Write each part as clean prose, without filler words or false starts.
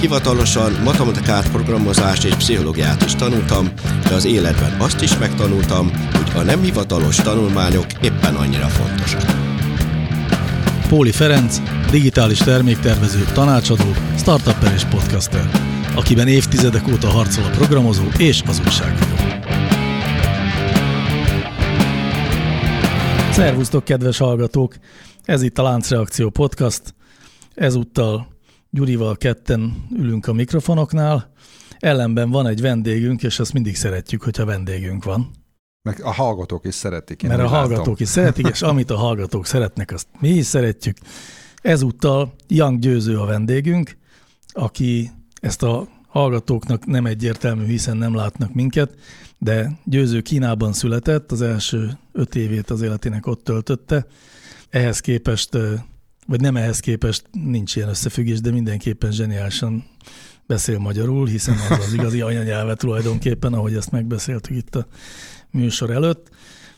Hivatalosan matematikát, programozást és pszichológiát is tanultam, de az életben azt is megtanultam, hogy a nem hivatalos tanulmányok éppen annyira fontosak. Póli Ferenc, digitális terméktervező, tanácsadó, startupper és podcaster, akiben évtizedek óta harcol a programozó és az újságíró. Szervusztok, kedves hallgatók! Ez itt a Láncreakció Podcast. Ezúttal Gyurival ketten ülünk a mikrofonoknál, ellenben van egy vendégünk, és ezt mindig szeretjük, hogyha vendégünk van. Meg a hallgatók is szeretik. Mert a hallgatók is szeretik, és amit a hallgatók szeretnek, azt mi is szeretjük. Ezúttal Yang Győző a vendégünk, aki ezt a hallgatóknak nem egyértelmű, hiszen nem látnak minket, de Győző Kínában született, az első 5 évét az életének ott töltötte. Ehhez képest... vagy nem ehhez képest nincs ilyen összefüggés, de mindenképpen zseniálisan beszél magyarul, hiszen az az igazi anyanyelve tulajdonképpen, ahogy ezt megbeszéltük itt a műsor előtt.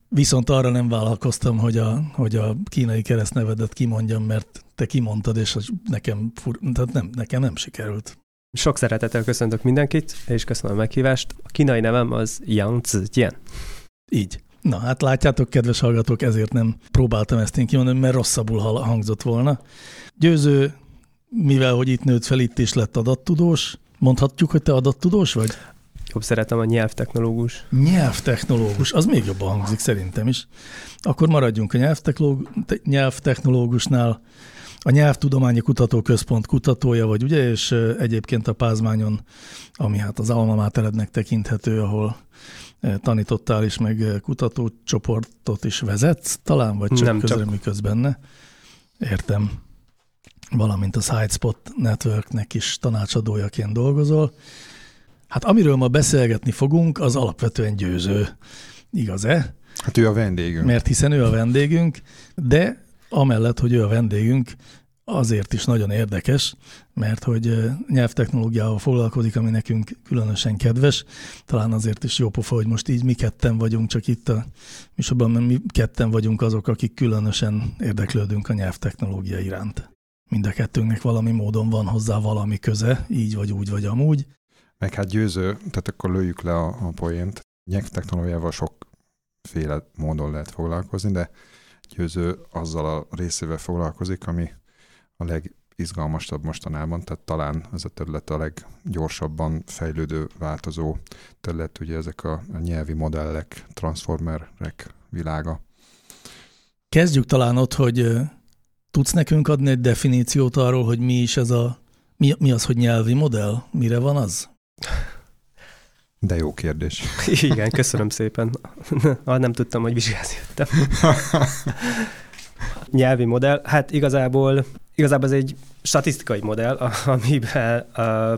Viszont arra nem vállalkoztam, hogy a kínai keresztnevedet kimondjam, mert te kimondtad, és nekem nem sikerült. Sok szeretettel köszöntök mindenkit, és köszönöm a meghívást. A kínai nevem az Yang Zi Tian. Így. Na hát látjátok, kedves hallgatók, ezért nem próbáltam ezt én kimondani, mert rosszabbul hangzott volna. Győző, mivel hogy itt nőtt fel, itt is lett adattudós. Mondhatjuk, hogy te adattudós vagy? Jobb szeretem a nyelvtechnológus. Nyelvtechnológus, az még jobban hangzik szerintem is. Akkor maradjunk a nyelvtechnológusnál. A Nyelvtudományi Kutatóközpont kutatója vagy, ugye, és egyébként a Pázmányon, ami hát az alma materednek tekinthető, ahol tanítottál is, meg kutatócsoportot is vezetsz, talán, vagy csak közreműködsz benne. Értem. Valamint a Highspot Networknek is tanácsadójaként dolgozol. Hát amiről ma beszélgetni fogunk, az alapvetően Győző. Igaz-e? Hát ő a vendégünk. Mert hiszen ő a vendégünk, de amellett, hogy ő a vendégünk, azért is nagyon érdekes, mert hogy nyelvtechnológiával foglalkozik, ami nekünk különösen kedves. Talán azért is jó pofa, hogy most így mi ketten vagyunk, csak itt a műsorban, mert mi ketten vagyunk azok, akik különösen érdeklődünk a nyelvtechnológia iránt. Mind a kettőnknek valami módon van hozzá valami köze, így vagy úgy vagy amúgy. Meg hát Győző, tehát akkor lőjük le a poént. Nyelvtechnológiával sokféle módon lehet foglalkozni, de Győző azzal a részével foglalkozik, ami a legizgalmasabb mostanában, tehát talán ez a terület a leggyorsabban fejlődő, változó terület, ugye ezek a nyelvi modellek, transformerek világa. Kezdjük talán ott, hogy tudsz nekünk adni egy definíciót arról, hogy mi is ez a, mi az, hogy nyelvi modell? Mire van az? De jó kérdés. Igen, köszönöm szépen. Nem tudtam, hogy vizsgázni jöttem. Nyelvi modell, hát igazából ez egy statisztikai modell, amiben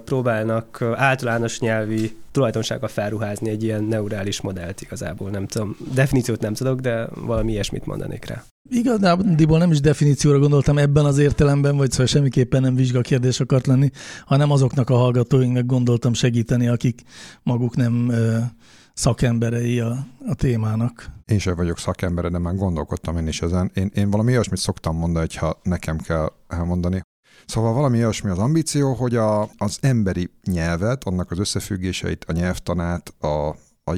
próbálnak általános nyelvi tulajdonsággal felruházni egy ilyen neurális modellt igazából, nem tudom. Definíciót nem tudok, de valami ilyesmit mondanék rá. Igazából nem is definícióra gondoltam ebben az értelemben, vagy szóval semmiképpen nem vizsgakérdés akart lenni, hanem azoknak a hallgatóinknak gondoltam segíteni, akik maguk nem szakemberei a témának. Én sem vagyok szakembere, de már gondolkodtam én is ezen. Én valami olyasmit szoktam mondani, ha nekem kell elmondani. Szóval valami olyasmi az ambíció, hogy az emberi nyelvet, annak az összefüggéseit, a nyelvtanát,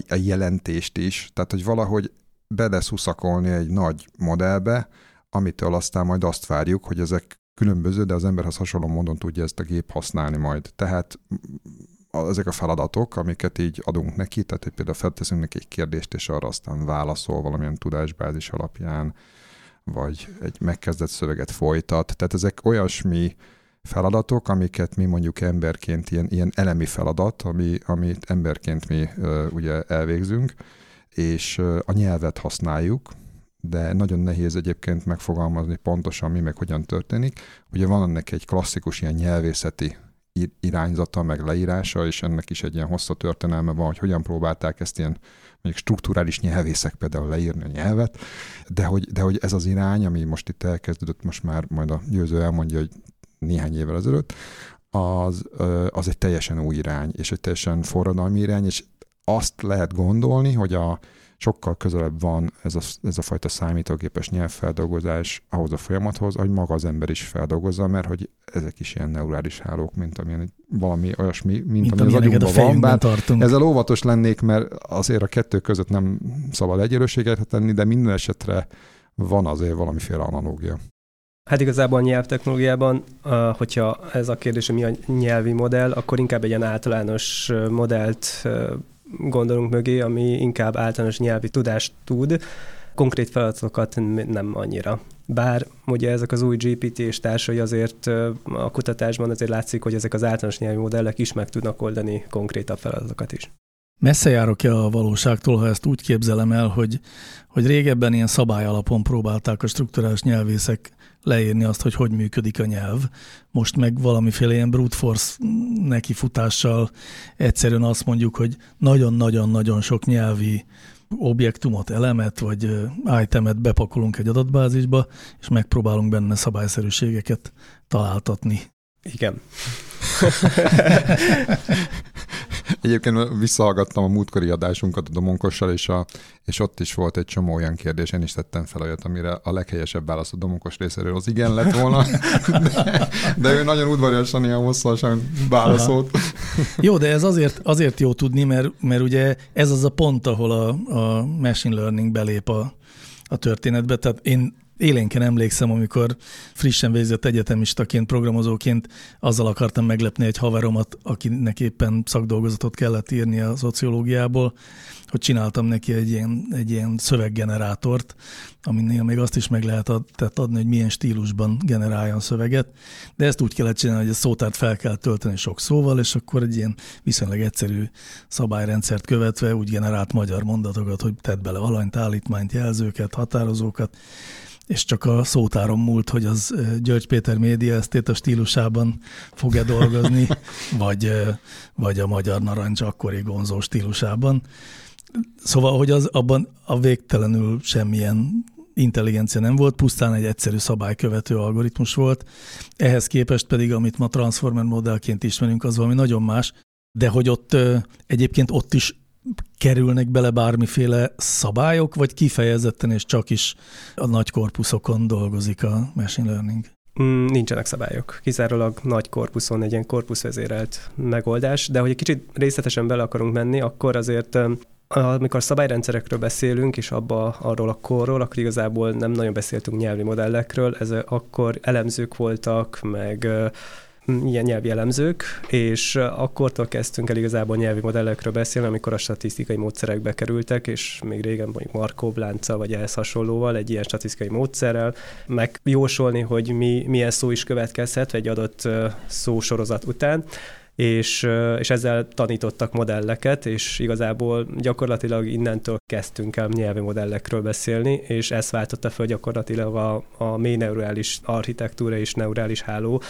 a jelentést is, tehát hogy valahogy beleszuszakolni egy nagy modellbe, amitől aztán majd azt várjuk, hogy ezek különböző, de az emberhez hasonló módon tudja ezt a gép használni majd. Tehát ezek a feladatok, amiket így adunk neki, tehát például felteszünk neki egy kérdést, és arra aztán válaszol valamilyen tudásbázis alapján, vagy egy megkezdett szöveget folytat. Tehát ezek olyasmi feladatok, amiket mi mondjuk emberként, ilyen elemi feladat, amit emberként mi ugye elvégzünk, és a nyelvet használjuk, de nagyon nehéz egyébként megfogalmazni pontosan mi meg hogyan történik. Ugye van ennek egy klasszikus ilyen nyelvészeti irányzata, meg leírása, és ennek is egy ilyen hossza történelme van, hogy hogyan próbálták ezt ilyen mondjuk strukturális nyelvészek például leírni a nyelvet, de hogy ez az irány, ami most itt elkezdődött, most már majd a Győző elmondja, hogy néhány évvel ezelőtt, az egy teljesen új irány, és egy teljesen forradalmi irány, és azt lehet gondolni, hogy sokkal közelebb van ez a fajta számítógépes nyelvfeldolgozás ahhoz a folyamathoz, ahogy maga az ember is feldolgozza, mert hogy ezek is ilyen neurális hálók, mint amilyen valami olyasmi, mint ami az agyunkban van, bár tartunk. Ezzel óvatos lennék, mert azért a kettő között nem szabad egyenlőséget tenni, de minden esetre van azért valamiféle analógia. Hát igazából a nyelvtechnológiában, hogyha ez a kérdés, mi a nyelvi modell, akkor inkább egy ilyen általános modellt gondolunk mögé, ami inkább általános nyelvi tudást tud, konkrét feladatokat nem annyira. Bár ugye ezek az új GPT és társai azért a kutatásban azért látszik, hogy ezek az általános nyelvi modellek is meg tudnak oldani konkrétabb feladatokat is. Messze járok-e a valóságtól, ha ezt úgy képzelem el, hogy régebben ilyen szabály alapon próbálták a strukturális nyelvészek leírni azt, hogy működik a nyelv. Most meg valamiféle ilyen brute force nekifutással egyszerűen azt mondjuk, hogy nagyon-nagyon-nagyon sok nyelvi objektumot, elemet vagy itemet bepakolunk egy adatbázisba, és megpróbálunk benne szabályszerűségeket találtatni. Igen. Egyébként visszahallgattam a múltkori adásunkat a Domonkossal, és ott is volt egy csomó olyan kérdés, én is tettem fel olyat, amire a leghelyesebb válasz a Domonkos részéről az igen lett volna, de ő nagyon udvariasan, ilyen hosszasan válaszolt. Aha. Jó, de ez azért jó tudni, mert ugye ez az a pont, ahol a machine learning belép a történetbe, tehát én élénken emlékszem, amikor frissen végzett egyetemistaként, programozóként azzal akartam meglepni egy haveromat, akinek éppen szakdolgozatot kellett írni a szociológiából, hogy csináltam neki egy ilyen szöveggenerátort, aminél még azt is meg lehet adni, hogy milyen stílusban generáljon szöveget. De ezt úgy kellett csinálni, hogy a szótárt fel kell tölteni sok szóval, és akkor egy ilyen viszonylag egyszerű szabályrendszert követve úgy generált magyar mondatokat, hogy tedd bele alanyt, állítmányt, jelzőket, határozókat, és csak a szótáron múlt, hogy az György Péter média esztéta stílusában fog-e dolgozni, vagy a Magyar Narancs akkori Gonzó stílusában. Szóval, hogy az abban a végtelenül semmilyen intelligencia nem volt, pusztán egy egyszerű szabálykövető algoritmus volt. Ehhez képest pedig, amit ma Transformer modellként ismerünk, az valami nagyon más, de hogy ott egyébként ott is kerülnek bele bármiféle szabályok, vagy kifejezetten és csak is a nagy korpuszokon dolgozik a machine learning? Nincsenek szabályok. Kizárólag nagy korpuszon egy ilyen korpuszvezérelt megoldás, de hogy egy kicsit részletesen bele akarunk menni, akkor azért amikor szabályrendszerekről beszélünk, és arról a korról, akkor igazából nem nagyon beszéltünk nyelvi modellekről, ez akkor elemzők voltak, meg ilyen nyelvi elemzők, és akkortól kezdtünk el igazából nyelvi modellekről beszélni, amikor a statisztikai módszerek bekerültek, és még régen mondjuk Markov lánccal, vagy ehhez hasonlóval, egy ilyen statisztikai módszerrel megjósolni, hogy milyen szó is következhet egy adott szósorozat után, és ezzel tanítottak modelleket, és igazából gyakorlatilag innentől kezdtünk el nyelvi modellekről beszélni, és ezt váltotta föl gyakorlatilag a mély neurális architektúra és neurális háló,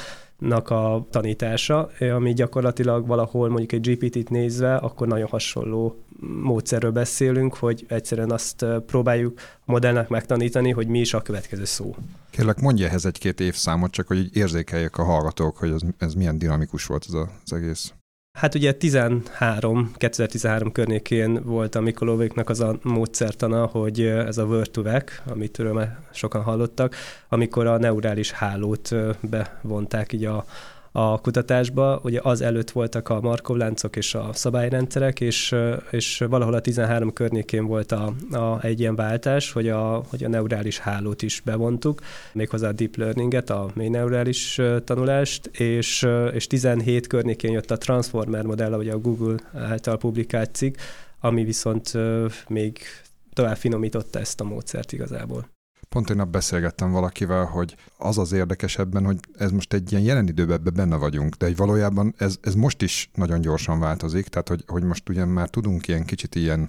a tanítása, ami gyakorlatilag valahol mondjuk egy GPT-t nézve, akkor nagyon hasonló módszerről beszélünk, hogy egyszerűen azt próbáljuk a modellnek megtanítani, hogy mi is a következő szó. Kérlek, mondj ehhez egy-két évszámot, csak hogy így érzékeljék a hallgatók, hogy ez milyen dinamikus volt ez az egész. Hát ugye 2013 környékén volt a Mikolovéknak az a módszertana, hogy ez a Word2Vec, amitől már sokan hallottak, amikor a neurális hálót bevonták így a kutatásba, ugye az előtt voltak a Markov láncok és a szabályrendszerek, és valahol a 13 környékén volt egy ilyen váltás, hogy a neurális hálót is bevontuk, méghozzá a deep learninget, a mély neurális tanulást, és 17 környékén jött a Transformer modell, ahogy a Google által publikált cikk, ami viszont még tovább finomította ezt a módszert igazából. Pont egy nap beszélgettem valakivel, hogy az érdekesebben, hogy ez most egy ilyen jelen időben benne vagyunk, de egy valójában ez most is nagyon gyorsan változik, tehát hogy most ugyan már tudunk ilyen kicsit ilyen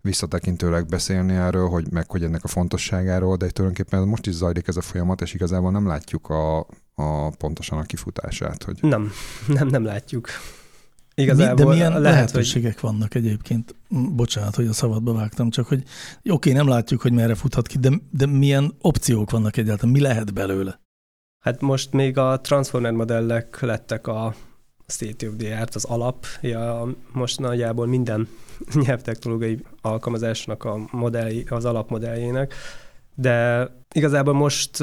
visszatekintőleg beszélni erről, hogy ennek a fontosságáról, de tulajdonképpen most is zajlik ez a folyamat, és igazából nem látjuk a pontosan a kifutását. Hogy... Nem látjuk. Igazából de milyen lehetőségek vannak egyébként? Bocsánat, hogy a szabadba vágtam, csak hogy oké, nem látjuk, hogy merre futhat ki, de milyen opciók vannak egyáltalán? Mi lehet belőle? Hát most még a Transformer modellek lettek a T5 az alapja, most nagyjából minden nyelvtechnológiai alkalmazásnak a modelli, az alapmodelljének, de igazából most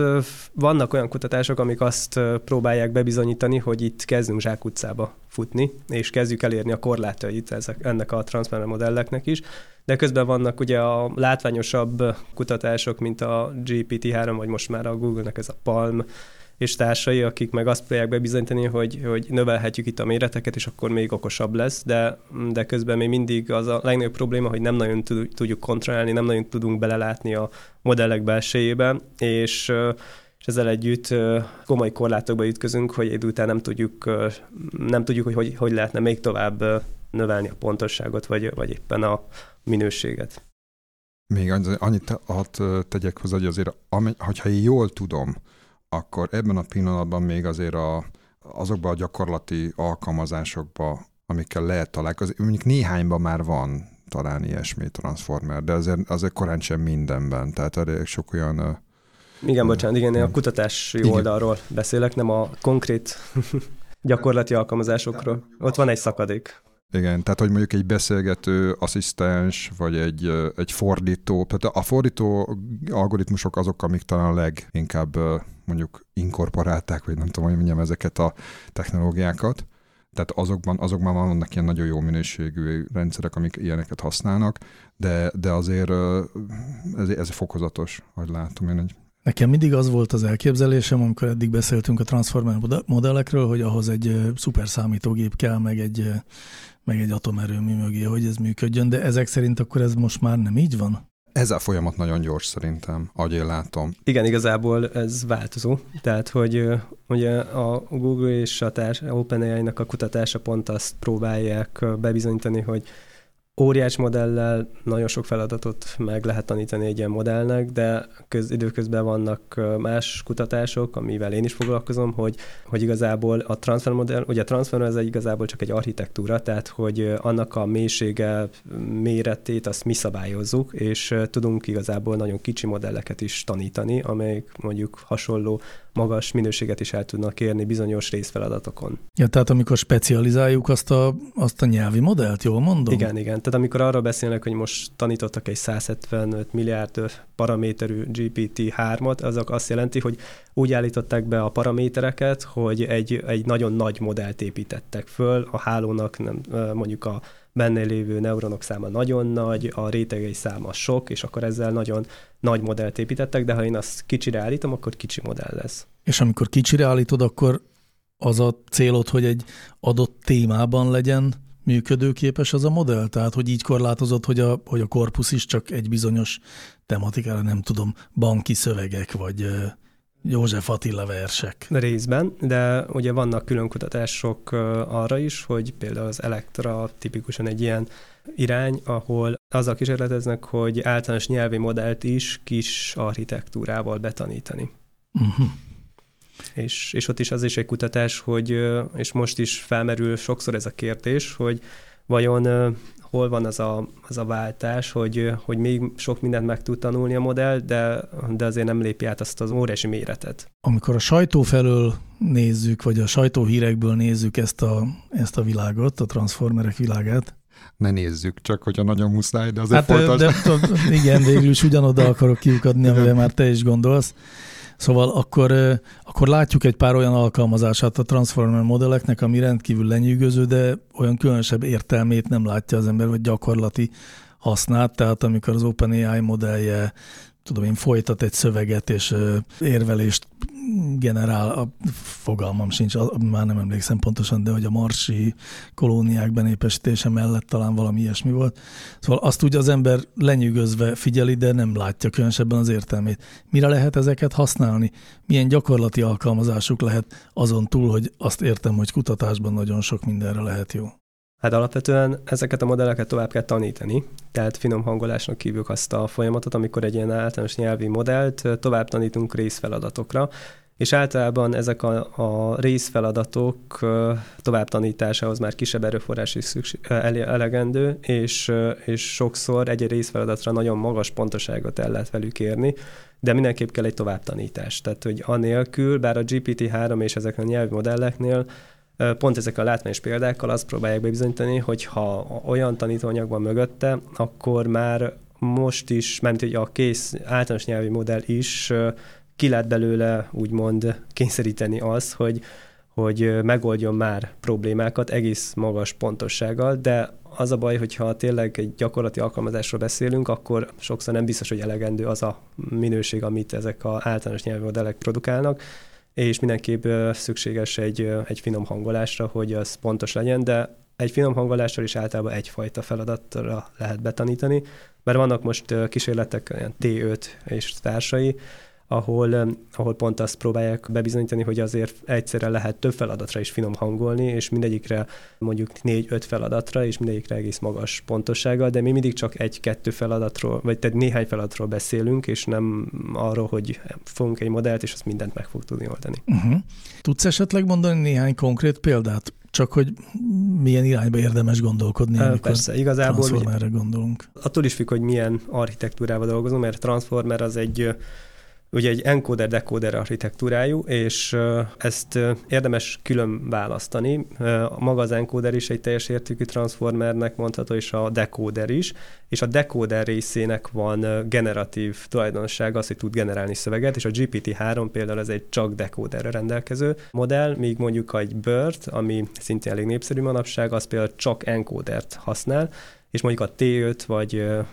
vannak olyan kutatások, amik azt próbálják bebizonyítani, hogy itt kezdünk zsákutcába futni, és kezdjük elérni a korlátait ennek a Transformer modelleknek is, de közben vannak ugye a látványosabb kutatások, mint a GPT-3, vagy most már a Google-nek ez a Palm, és társai, akik meg azt próbálják bebizonyítani, hogy növelhetjük itt a méreteket, és akkor még okosabb lesz, de közben még mindig az a legnagyobb probléma, hogy nem nagyon tudjuk kontrollálni, nem nagyon tudunk belelátni a modellek belsejében, és ezzel együtt komoly korlátokba ütközünk, hogy idő után nem tudjuk, hogy lehetne még tovább növelni a pontosságot, vagy éppen a minőséget. Még annyit tegyek hozzá, hogy azért, hogyha jól tudom, akkor ebben a pillanatban még azért azokban a gyakorlati alkalmazásokban, amikkel lehet találkozni, mondjuk néhányban már van talán ilyesmi Transformer, de azért korán sem mindenben, tehát elég sok olyan... Igen, bocsánat, a kutatási oldalról beszélek, nem a konkrét gyakorlati alkalmazásokról. Ott van egy szakadék. Igen, tehát hogy mondjuk egy beszélgető asszisztens, vagy egy fordító, tehát a fordító algoritmusok azok, amik talán leginkább mondjuk inkorporálták, vagy nem tudom, hogy mondjam, ezeket a technológiákat. Tehát azokban vannak ilyen nagyon jó minőségű rendszerek, amik ilyeneket használnak, de azért ez fokozatos, ahogy látom én. Nekem mindig az volt az elképzelésem, amikor eddig beszéltünk a Transformer modellekről, hogy ahhoz egy szuper számítógép kell, meg egy atomerőmű mögé, hogy ez működjön, de ezek szerint akkor ez most már nem így van? Ez a folyamat nagyon gyors szerintem, ahogy én látom. Igen, igazából ez változó. Tehát, hogy ugye a Google és a OpenAI-nak a kutatása pont azt próbálják bebizonyítani, hogy óriás modellel nagyon sok feladatot meg lehet tanítani egy ilyen modellnek, de időközben vannak más kutatások, amivel én is foglalkozom, hogy igazából a Transformer modell, ugye a Transformer ez igazából csak egy architektúra, tehát hogy annak a mélysége, méretét azt mi szabályozzuk, és tudunk igazából nagyon kicsi modelleket is tanítani, amelyek mondjuk hasonló magas minőséget is el tudnak érni bizonyos részfeladatokon. Ja, tehát amikor specializáljuk azt a nyelvi modellt, jól mondom? Igen. Tehát amikor arra beszélnek, hogy most tanítottak egy 175 milliárd paraméterű GPT-3-ot, azok azt jelenti, hogy úgy állították be a paramétereket, hogy egy nagyon nagy modellt építettek föl, a hálónak mondjuk a benne lévő neuronok száma nagyon nagy, a rétegei száma sok, és akkor ezzel nagyon nagy modellt építettek, de ha én azt kicsire állítom, akkor kicsi modell lesz. És amikor kicsire állítod, akkor az a célod, hogy egy adott témában legyen működőképes az a modell? Tehát, hogy így korlátozott, hogy a korpusz is csak egy bizonyos tematikára, nem tudom, banki szövegek, vagy József Attila versek. Részben, de ugye vannak külön kutatások arra is, hogy például az Elektra tipikusan egy ilyen irány, ahol azzal kísérleteznek, hogy általános nyelvi modellt is kis architektúrával betanítani. Uh-huh. És ott is az is egy kutatás, hogy, és most is felmerül sokszor ez a kérdés, hogy vajon hol van az a váltás, hogy még sok mindent meg tud tanulni a modell, de azért nem lépi át azt az óriási méretet. Amikor a sajtó felől nézzük, vagy a sajtóhírekből nézzük ezt a világot, a Transformerek világát, ne nézzük, csak hogyha nagyon muszáj, de azért folytasd. Igen, végül is ugyanoda akarok kiukadni, amire már te is gondolsz. Szóval akkor látjuk egy pár olyan alkalmazását a Transformer modelleknek, ami rendkívül lenyűgöző, de olyan különösebb értelmét nem látja az ember, vagy gyakorlati hasznát. Tehát amikor az OpenAI modellje tudom én, folytat egy szöveget és érvelést generál, a fogalmam sincs, már nem emlékszem pontosan, de hogy a marsi kolóniák benépesítése mellett talán valami ilyesmi volt. Szóval azt ugye az ember lenyűgözve figyeli, de nem látja különösebben az értelmét. Mire lehet ezeket használni? Milyen gyakorlati alkalmazásuk lehet azon túl, hogy azt értem, hogy kutatásban nagyon sok mindenre lehet jó? Hát alapvetően ezeket a modelleket tovább kell tanítani, tehát finom hangolásnak hívjuk azt a folyamatot, amikor egy ilyen általános nyelvi modellt tovább tanítunk részfeladatokra, és általában ezek a részfeladatok továbbtanításához már kisebb erőforrás is elegendő, és sokszor egy részfeladatra nagyon magas pontoságot el lehet velük érni, de mindenképp kell egy továbbtanítás. Tehát, hogy anélkül, bár a GPT-3 és ezek a nyelvi modelleknél pont ezek a látványos példákkal azt próbálják bebizonyítani, hogy ha olyan tanítóanyag van mögötte, akkor már most is, mert ugye a kész általános nyelvi modell is ki lehet belőle úgymond kényszeríteni azt, hogy megoldjon már problémákat egész magas pontossággal, de az a baj, hogyha tényleg egy gyakorlati alkalmazásról beszélünk, akkor sokszor nem biztos, hogy elegendő az a minőség, amit ezek az általános nyelvi modellek produkálnak, és mindenképp szükséges egy finom hangolásra, hogy az pontos legyen, de egy finom hangolással is általában egyfajta feladatra lehet betanítani, mert vannak most kísérletek, olyan T5 és társai, ahol pont azt próbálják bebizonyítani, hogy azért egyszerre lehet több feladatra is finom hangolni, és mindegyikre mondjuk 4-5 feladatra, és mindegyikre egész magas pontossággal, de mi mindig csak 1-2 feladatról, vagy tehát néhány feladatról beszélünk, és nem arról, hogy fogunk egy modellt, és azt mindent meg fog tudni oldani. Uh-huh. Tudsz esetleg mondani néhány konkrét példát? Csak hogy milyen irányba érdemes gondolkodni, amikor persze, igazából Transformerre gondolunk. Attól is függ, hogy milyen architektúrával dolgozunk, mert Transformer az egy encoder-decoder architektúrájú, és ezt érdemes külön választani. Maga az encoder is egy teljes értékű transformernek mondható, és a decoder is, és a decoder részének van generatív tulajdonság az, hogy tud generálni szöveget, és a GPT-3 például ez egy csak decoderre rendelkező modell, míg mondjuk egy BERT, ami szintén elég népszerű manapság, az például csak encodert használ, és mondjuk a T5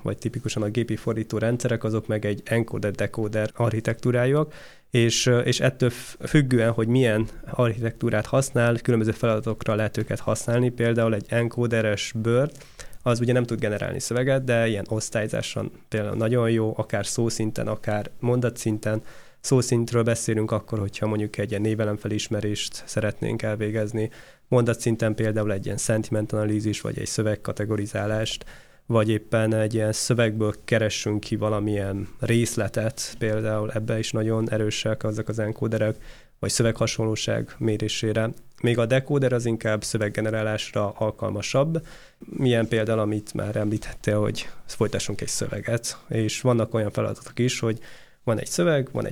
vagy tipikusan a gépi fordító rendszerek, azok meg egy encoder-decoder architektúrájúak, és ettől függően, hogy milyen architektúrát használ, különböző feladatokra lehet őket használni, például egy encoderes BERT, az ugye nem tud generálni szöveget, de ilyen osztályzáson például nagyon jó, akár szószinten, akár mondatszinten. Szószintről beszélünk akkor, hogyha mondjuk egy ilyen névelemfelismerést szeretnénk elvégezni, mondatszinten például egy ilyen szentimentanalízis, vagy egy szövegkategorizálást, vagy éppen egy ilyen szövegből keressünk ki valamilyen részletet, például ebbe is nagyon erősek azok az encoderek, vagy szöveghasonlóság mérésére. Még a decoder az inkább szöveggenerálásra alkalmasabb. Milyen például, amit már említettél, hogy folytassunk egy szöveget, és vannak olyan feladatok is, hogy van egy szöveg, van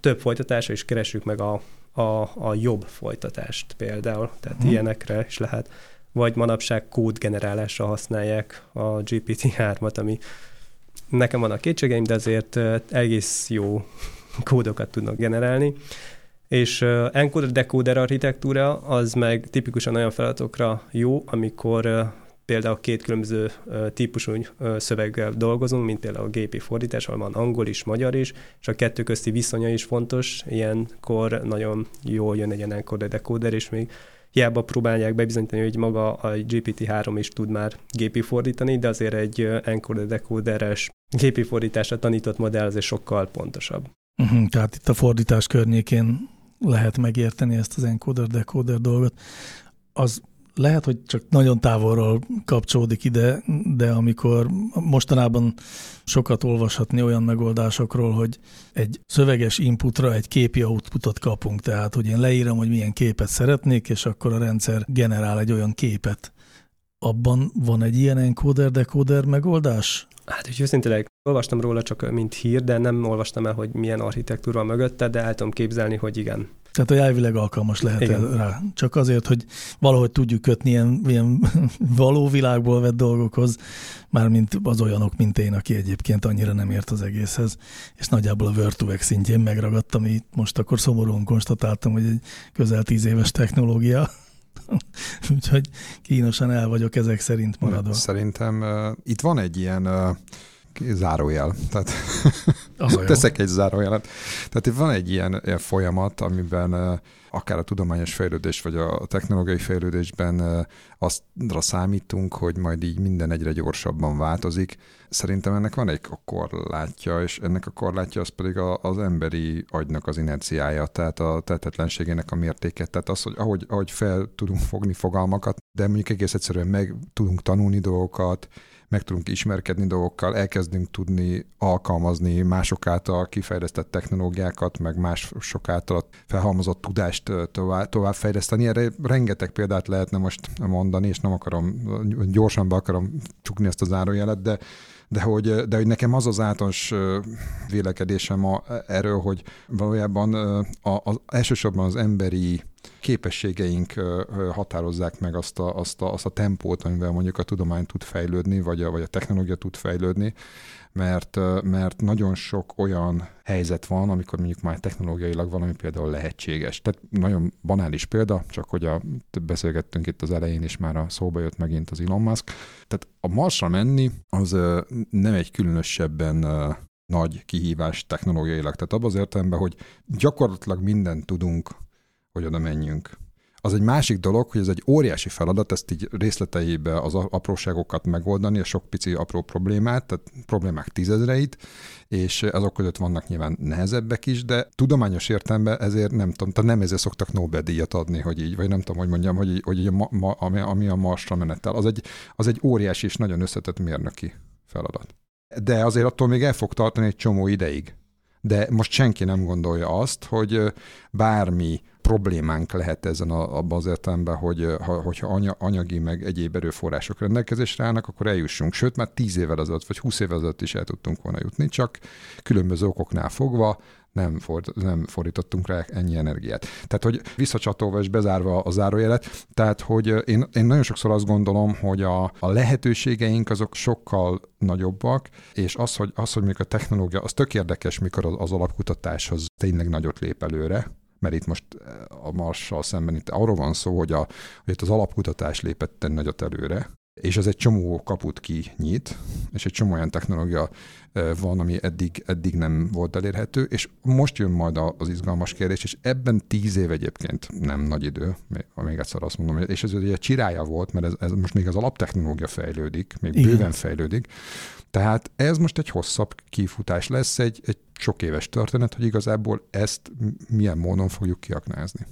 több folytatása, és keressük meg a jobb folytatást például, tehát ilyenekre is lehet. Vagy manapság kódgenerálásra használják a GPT-3-at, ami nekem vannak kétségeim, de azért egész jó kódokat tudnak generálni. És encoder-decoder architektúra az meg tipikusan olyan feladatokra jó, amikor például két különböző típusú szöveggel dolgozunk, mint például a gépi fordítás, ahol van angol is, magyar is, és a kettő közti viszonya is fontos, ilyenkor nagyon jól jön egy ilyen encoder-decoder, és még hiába próbálják bebizonyítani, hogy maga a GPT-3 is tud már gépi fordítani, de azért egy encoder-decoderes gépi fordításra tanított modell azért sokkal pontosabb. Tehát itt a fordítás környékén lehet megérteni ezt az encoder-decoder dolgot. Az lehet, hogy csak nagyon távolról kapcsolódik ide, de amikor mostanában sokat olvashatni olyan megoldásokról, hogy egy szöveges inputra egy képi outputot kapunk, tehát hogy én leírom, hogy milyen képet szeretnék, és akkor a rendszer generál egy olyan képet. Abban van egy ilyen encoder-decoder megoldás? Hát úgy őszinteleg olvastam róla csak mint hír, de nem olvastam el, hogy milyen architektúra van mögötte, de el tudom képzelni, hogy igen. Tehát a elvileg alkalmas lehet rá. Csak azért, hogy valahogy tudjuk kötni ilyen való világból vett dolgokhoz, mármint az olyanok, mint én, aki egyébként annyira nem ért az egészhez, és nagyjából a Word2Vec szintjén megragadtam, így most akkor szomorúan konstatáltam, hogy egy közel 10 éves technológia, úgyhogy kínosan el vagyok ezek szerint maradva. Szerintem itt van egy ilyen zárójel, tehát Teszek egy zárójelet. Tehát van egy ilyen folyamat, amiben akár a tudományos fejlődés, vagy a technológiai fejlődésben aztra számítunk, hogy majd így minden egyre gyorsabban változik. Szerintem ennek van egy korlátja, és ennek a korlátja az pedig az emberi agynak az inerciája, tehát a tehetetlenségének a mértéke. Tehát az, hogy ahogy fel tudunk fogni fogalmakat, de mondjuk egész egyszerűen meg tudunk tanulni dolgokat, meg tudunk ismerkedni dolgokkal, elkezdünk tudni alkalmazni mások által kifejlesztett technológiákat, meg mások által felhalmozott tudást továbbfejleszteni. Erre rengeteg példát lehetne most mondani, és nem akarom, gyorsan be akarom csukni ezt a zárójelet, de hogy nekem az általános vélekedésem erről, hogy valójában elsősorban az emberi képességeink határozzák meg azt a tempót, amivel mondjuk a tudomány tud fejlődni, vagy a technológia tud fejlődni, mert nagyon sok olyan helyzet van, amikor mondjuk már technológiailag valami például lehetséges. Tehát nagyon banális példa, csak hogy beszélgettünk itt az elején, és már a szóba jött megint az Elon Musk. Tehát a Marsra menni az nem egy különösebben nagy kihívás technológiailag. Tehát abban az értelemben, hogy gyakorlatilag mindent tudunk, hogy oda menjünk. Az egy másik dolog, hogy ez egy óriási feladat, ezt így részleteibe az apróságokat megoldani, a sok pici apró problémát, tehát problémák tízezreit, és azok között vannak nyilván nehezebbek is, de tudományos értelemben ezért nem tudom, tehát nem ezért szoktak Nobel-díjat adni, hogy így, vagy nem tudom, hogy mondjam, ami a Marsra menettel. Az egy óriási és nagyon összetett mérnöki feladat. De azért attól még el fog tartani egy csomó ideig. De most senki nem gondolja azt, hogy bármi problémánk lehet ezen abban az értelemben, hogyha anyagi meg egyéb erőforrások rendelkezésre állnak, akkor eljussunk. Sőt, már 10 évvel ezelőtt, vagy 20 évvel ezelőtt is el tudtunk volna jutni, csak különböző okoknál fogva nem fordítottunk rá ennyi energiát. Tehát, hogy visszacsatolva és bezárva a zárójelet, tehát, hogy én nagyon sokszor azt gondolom, hogy a lehetőségeink azok sokkal nagyobbak, és az, hogy mondjuk a technológia, az tök érdekes, mikor az alapkutatáshoz tényleg nagyot lép előre, mert itt most a Marssal szemben itt arról van szó, hogy itt az alapkutatás lépett nagyot előre, és ez egy csomó kaput kinyit, és egy csomó olyan technológia van, ami eddig nem volt elérhető, és most jön majd az izgalmas kérdés, és ebben 10 év egyébként nem nagy idő, még egyszer azt mondom, és ez ugye csirája volt, mert ez most még az alaptechnológia fejlődik, még igen, bőven fejlődik, tehát ez most egy hosszabb kifutás lesz, egy sok éves történet, hogy igazából ezt milyen módon fogjuk kiaknázni.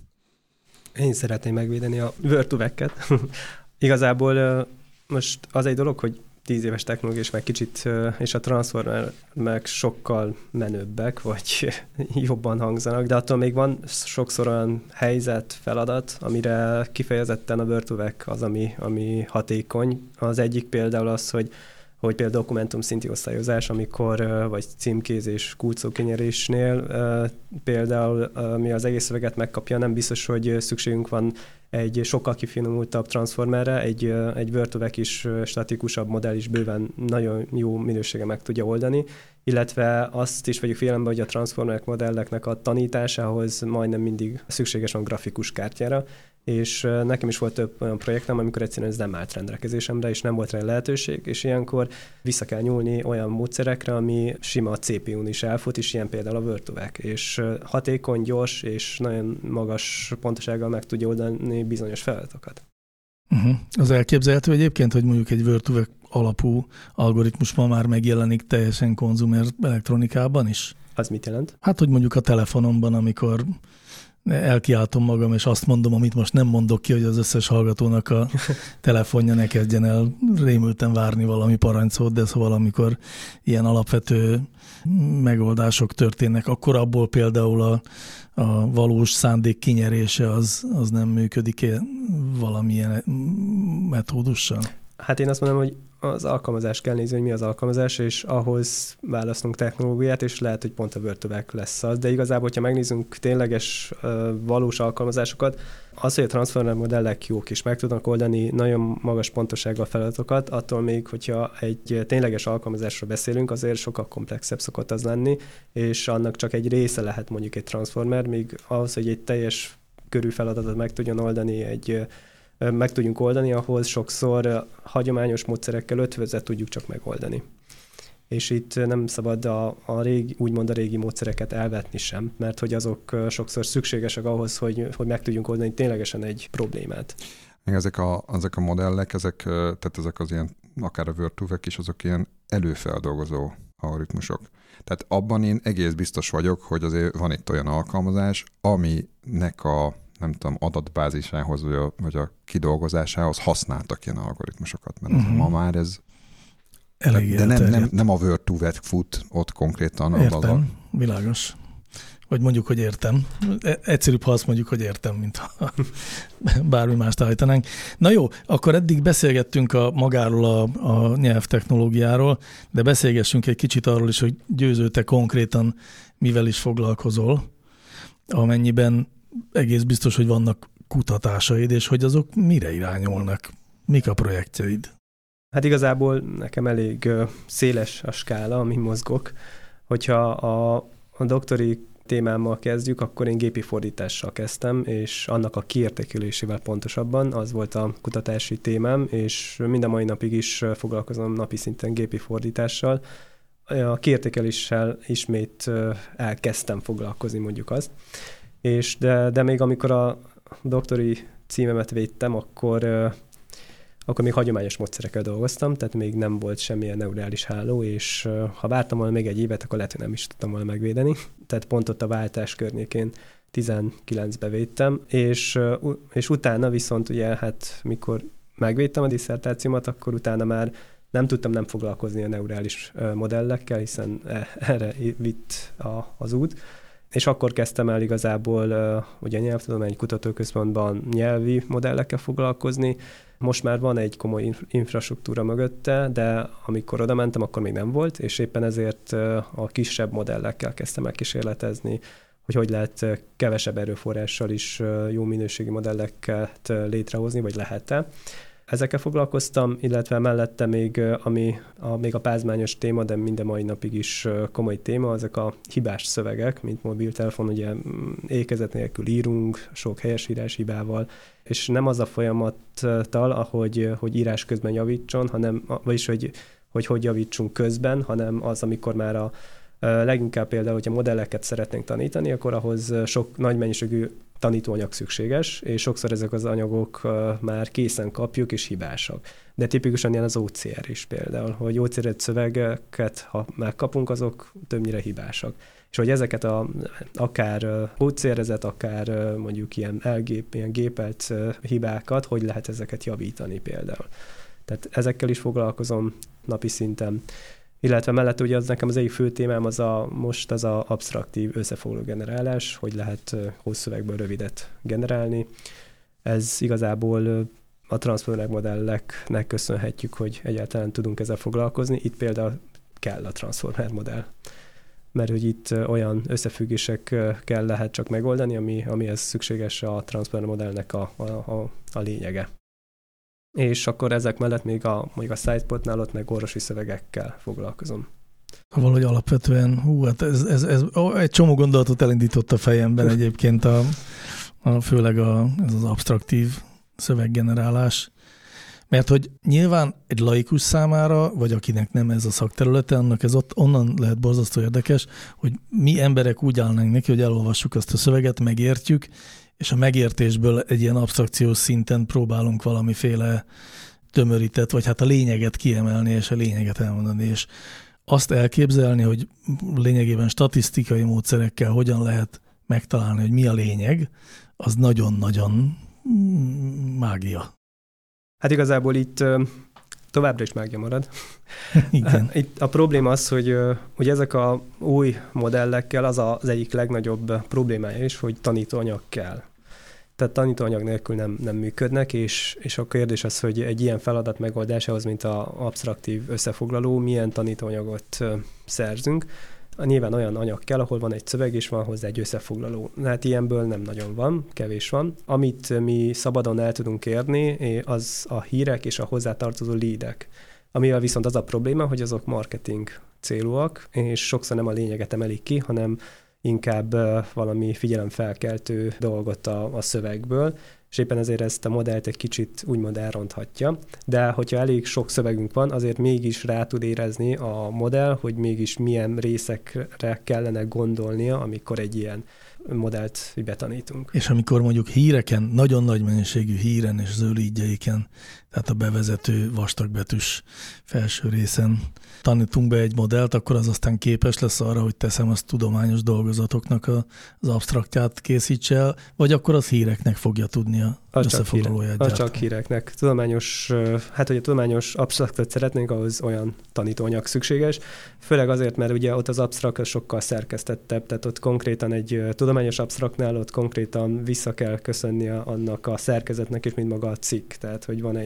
Én szeretném megvédeni a Word2Vec-et. Igazából most az egy dolog, hogy 10 éves technológia, és már kicsit, és a Transformer meg sokkal menőbbek, vagy jobban hangzanak, de attól még van sokszor olyan helyzet, feladat, amire kifejezetten a Word2Vec az, ami hatékony. Az egyik például az, hogy például dokumentum szinti osztályozás, amikor, vagy címkézés, kulcsszókinyerésnél például mi az egész szöveget megkapja, nem biztos, hogy szükségünk van egy sokkal kifinomultabb transformerre, egy Word2Vec is statikusabb modell is bőven nagyon jó minősége meg tudja oldani, illetve azt is vegyük figyelembe, hogy a transformerek modelleknek a tanításához majdnem mindig szükséges van grafikus kártyára, és nekem is volt több olyan projektem, amikor egyszerűen ez nem állt rendelkezésemre, és nem volt rá lehetőség, és ilyenkor vissza kell nyúlni olyan módszerekre, ami sima a CPU-n is elfut, és ilyen például a Word2Vec, és hatékony, gyors, és nagyon magas pontosággal meg tudja oldani bizonyos feladatokat. Uh-huh. Az elképzelhető egyébként, hogy mondjuk egy Word2Vec alapú algoritmus ma már megjelenik teljesen konzumer elektronikában is? Az mit jelent? Hát, hogy mondjuk a telefonomban, amikor elkiáltom magam, és azt mondom, amit most nem mondok ki, hogy az összes hallgatónak a telefonja ne kezdjen el rémülten várni valami parancsot, de szóval amikor ilyen alapvető megoldások történnek, akkor abból például a valós szándék kinyerése az nem működik-e valamilyen metódussal? Hát én azt mondom, hogy az alkalmazást kell nézni, hogy mi az alkalmazás, és ahhoz választunk technológiát, és lehet, hogy pont a Word2Vec lesz az. De igazából, hogyha megnézzünk tényleges, valós alkalmazásokat, az, hogy a transformer modellek jók, és meg tudnak oldani nagyon magas pontosággal feladatokat, attól még, hogyha egy tényleges alkalmazásról beszélünk, azért sokkal komplexebb szokott az lenni, és annak csak egy része lehet mondjuk egy transformer, még ahhoz, hogy egy teljes körű feladatot meg tudjon oldani meg tudjunk oldani, ahhoz sokszor hagyományos módszerekkel ötvözve tudjuk csak megoldani. és itt nem szabad a régi módszereket elvetni sem, mert hogy azok sokszor szükségesek ahhoz, hogy meg tudjunk oldani ténylegesen egy problémát. Még ezek a modellek, ezek az ilyen, akár a Word2Vec is, azok ilyen előfeldolgozó algoritmusok. Tehát abban én egész biztos vagyok, hogy azért van itt olyan alkalmazás, aminek a adatbázisához, vagy a kidolgozásához használtak ilyen algoritmusokat, mert ma már ez... Elég de nem a Word2Vec fut ott konkrétan. Értem, világos. Vagy mondjuk, hogy értem. Egyszerűbb, ha azt mondjuk, hogy értem, mint ha bármi mást állítanánk. Na jó, akkor eddig beszélgettünk magáról a nyelvtechnológiáról, de beszélgessünk egy kicsit arról is, hogy Győző, te konkrétan mivel is foglalkozol, amennyiben egész biztos, hogy vannak kutatásaid, és hogy azok mire irányulnak, mik a projektjeid. Hát igazából nekem elég széles a skála, amin mozgok. Hogyha a doktori témámmal kezdjük, akkor én gépi fordítással kezdtem, és annak a kiértékelésével pontosabban, az volt a kutatási témám, és mind a mai napig is foglalkozom napi szinten gépi fordítással. A kiértékeléssel ismét elkezdtem foglalkozni, mondjuk azt. És de még amikor a doktori címemet védtem, akkor még hagyományos módszerekkel dolgoztam, tehát még nem volt semmilyen neurális háló, és ha vártam volna még egy évet, akkor lehet, hogy nem is tudtam volna megvédeni. Tehát pont ott a váltás környékén 19-be védtem, és utána viszont ugye, hát mikor megvédtem a disszertációmat, akkor utána már nem tudtam nem foglalkozni a neurális modellekkel, hiszen erre vitt az út. És akkor kezdtem el igazából ugye a Nyelvtudományi Kutatóközpontban nyelvi modellekkel foglalkozni. Most már van egy komoly infrastruktúra mögötte, de amikor oda mentem, akkor még nem volt, és éppen ezért a kisebb modellekkel kezdtem el kísérletezni, hogy lehet kevesebb erőforrással is jó minőségi modelleket létrehozni, vagy lehet-e. Ezekkel foglalkoztam, illetve mellette még, ami még a pázmányos téma, de minden mai napig is komoly téma, ezek a hibás szövegek, mint mobiltelefon, ugye ékezet nélkül írunk, sok helyesírás hibával, és nem az a folyamattal, hogy írás közben javítson, hanem, vagyis hogy javítsunk közben, hanem az, amikor már leginkább például, hogyha modelleket szeretnénk tanítani, akkor ahhoz sok nagy mennyiségű tanítóanyag szükséges, és sokszor ezek az anyagok már készen kapjuk, és hibásak. De tipikusan ilyen az OCR is például, hogy OCR-et szövegeket, ha már kapunk, azok többnyire hibásak. És hogy ezeket akár OCR-ezet, akár mondjuk ilyen gépelt hibákat, hogy lehet ezeket javítani például. Tehát ezekkel is foglalkozom napi szinten. Illetve mellett ugye az nekem az egyik fő témám az absztraktív összefoglaló generálás, hogy lehet hosszszövegből rövidet generálni. Ez igazából a Transformer modelleknek köszönhetjük, hogy egyáltalán tudunk ezzel foglalkozni. Itt például kell a Transformer modell, mert hogy itt olyan összefüggések kell lehet csak megoldani, amihez szükséges a Transformer modellnek a lényege. És akkor ezek mellett még mondjuk a Sidepotnál ott meg orvosi szövegekkel foglalkozom. Valahogy alapvetően, egy csomó gondolatot elindított a fejemben egyébként, főleg ez az absztraktív szöveggenerálás. Mert hogy nyilván egy laikus számára, vagy akinek nem ez a szakterülete, annak ez onnan lehet borzasztó érdekes, hogy mi emberek úgy állnánk neki, hogy elolvassuk azt a szöveget, megértjük, és a megértésből egy ilyen absztrakciós szinten próbálunk valamiféle tömörített, vagy hát a lényeget kiemelni, és a lényeget elmondani, és azt elképzelni, hogy lényegében statisztikai módszerekkel hogyan lehet megtalálni, hogy mi a lényeg, az nagyon-nagyon mágia. Hát igazából itt továbbra is mágia marad. Igen. Itt a probléma az, hogy ezek a új modellekkel az egyik legnagyobb problémája is, hogy tanítóanyag kell. Tehát tanítóanyag nélkül nem működnek, és a kérdés az, hogy egy ilyen feladat megoldásához, mint az absztraktív összefoglaló, milyen tanítóanyagot szerzünk. Nyilván olyan anyag kell, ahol van egy szöveg, és van hozzá egy összefoglaló. Hát ilyenből nem nagyon van, kevés van. Amit mi szabadon el tudunk érni, az a hírek és a hozzátartozó leadek. Amivel viszont az a probléma, hogy azok marketing célúak, és sokszor nem a lényeget emelik ki, hanem inkább valami figyelemfelkeltő dolgot a szövegből, és éppen ezért ezt a modellt egy kicsit úgymond elronthatja. De hogyha elég sok szövegünk van, azért mégis rá tud érezni a modell, hogy mégis milyen részekre kellene gondolnia, amikor egy ilyen modellt betanítunk. És amikor mondjuk híreken, nagyon nagy mennyiségű híren és zöldígyeiken, tehát a bevezető vastagbetűs felső részen tanítunk be egy modellt, akkor az aztán képes lesz arra, hogy teszem azt tudományos dolgozatoknak az absztraktját készítse el, vagy akkor az híreknek fogja tudni az összefoglalóját gyártani. Csak híreknek. Tudományos, hát hogy a tudományos absztraktot szeretnénk, ahhoz olyan tanítóanyag szükséges, főleg azért, mert ugye ott az absztrakt sokkal szerkesztettebb, tehát ott konkrétan egy tudományos absztraktnál ott konkrétan vissza kell köszönnie annak a szerkezetnek is, mint maga a cikk. Tehát, hogy van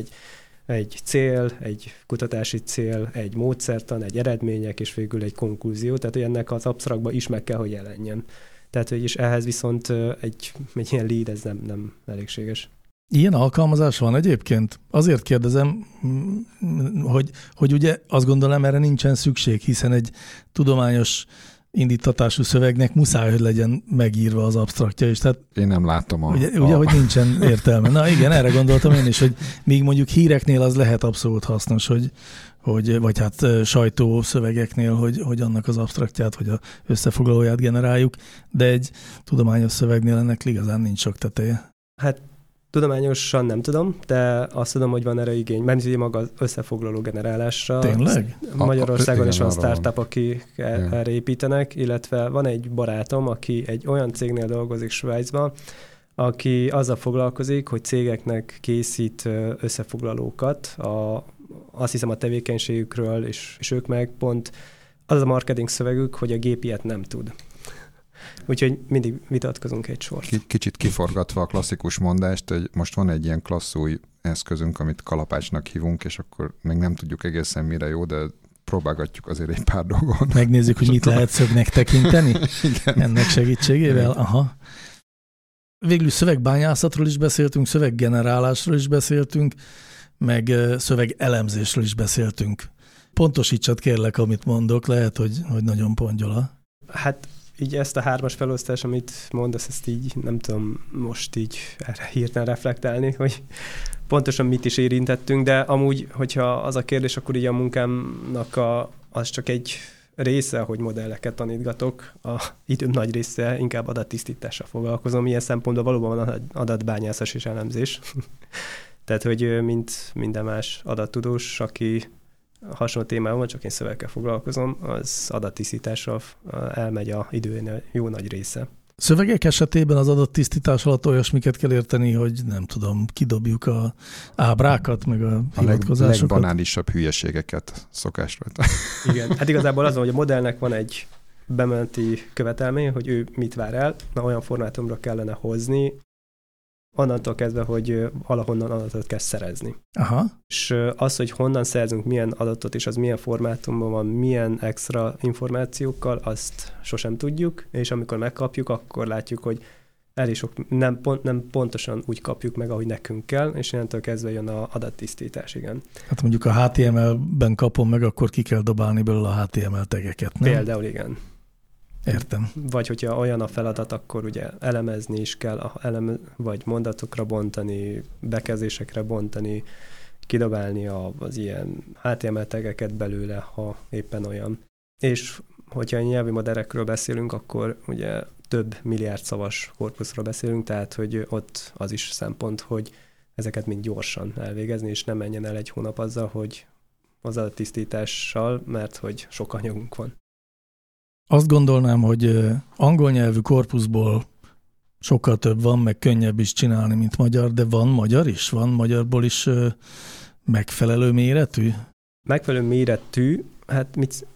egy cél, egy kutatási cél, egy módszertan, egy eredmények, és végül egy konklúzió, tehát hogy ennek az absztraktban is meg kell, hogy jelenjen. Tehát, hogy is ehhez viszont egy ilyen lead, ez nem elégséges. Ilyen alkalmazás van egyébként? Azért kérdezem, hogy ugye azt gondolom, erre nincsen szükség, hiszen egy tudományos indítatású szövegnek muszáj, hogy legyen megírva az absztraktja is. Tehát, én nem látom ugye, hogy nincsen értelme. Na igen, erre gondoltam én is, hogy még mondjuk híreknél az lehet abszolút hasznos, hogy vagy hát sajtószövegeknél, hogy annak az absztraktját, vagy az összefoglalóját generáljuk, de egy tudományos szövegnél ennek igazán nincs sok teteje. Hát tudományosan nem tudom, de azt tudom, hogy van erre igény. Mert maga összefoglaló generálásra. Tényleg? Magyarországon is van startup, akik erre építenek, illetve van egy barátom, aki egy olyan cégnél dolgozik Svájcban, aki azzal foglalkozik, hogy cégeknek készít összefoglalókat, azt hiszem a tevékenységükről, és ők meg pont az a marketing szövegük, hogy a gép ilyet nem tud. Úgyhogy mindig vitatkozunk egy sort. Kicsit kiforgatva a klasszikus mondást, hogy most van egy ilyen klassz új eszközünk, amit kalapácsnak hívunk, és akkor még nem tudjuk egészen mire jó, de próbálgatjuk azért egy pár dolgon. Megnézzük, hogy mit lehet szögnek tekinteni ennek segítségével. Aha. Végül szövegbányászatról is beszéltünk, szöveggenerálásról is beszéltünk, meg szövegelemzésről is beszéltünk. Pontosítsad kérlek, amit mondok, lehet, hogy nagyon pongyola. Hát így ezt a hármas felosztás, amit mondasz, ezt így nem tudom most így erre hirtelen reflektálni, hogy pontosan mit is érintettünk, de amúgy, hogyha az a kérdés, akkor így a munkámnak az csak egy része, hogy modelleket tanítgatok, a időm nagy része inkább adattisztítással foglalkozom. Ilyen szempontból valóban van adatbányászás és elemzés. Tehát, hogy mint minden más adattudós, aki hasonló témában, csak én szövegkel foglalkozom, az adattisztítással elmegy a időn jó nagy része. Szövegek esetében az adattisztítás alatt olyasmiket kell érteni, hogy nem tudom, kidobjuk az ábrákat, meg a hivatkozásokat. A legbanálisabb hülyeségeket szokásra. Igen, hát igazából az van, hogy a modellnek van egy bementi követelmény, hogy ő mit vár el, na olyan formátumra kellene hozni, onnantól kezdve, hogy valahonnan adatot kell szerezni. Aha. És az, hogy honnan szerzünk milyen adatot, és az milyen formátumban van, milyen extra információkkal, azt sosem tudjuk, és amikor megkapjuk, akkor látjuk, hogy elég sok, nem pontosan úgy kapjuk meg, ahogy nekünk kell, és innentől kezdve jön az adattisztítás, igen. Hát mondjuk a HTML-ben kapom meg, akkor ki kell dobálni belőle a HTML-tegeket, nem? Például igen. Értem. Vagy hogyha olyan a feladat, akkor ugye elemezni is kell, vagy mondatokra bontani, bekezdésekre bontani, kidobálni az ilyen HTML-tegeket belőle, ha éppen olyan. És hogyha nyelvi modellekről beszélünk, akkor ugye több milliárd szavas korpuszról beszélünk, tehát hogy ott az is szempont, hogy ezeket mind gyorsan elvégezni, és nem menjen el egy hónap azzal, hogy az adattisztítással, mert hogy sok anyagunk van. Azt gondolnám, hogy angol nyelvű korpuszból sokkal több van, meg könnyebb is csinálni, mint magyar, de van magyar is? Van magyarból is megfelelő méretű? Megfelelő méretű? Hát mit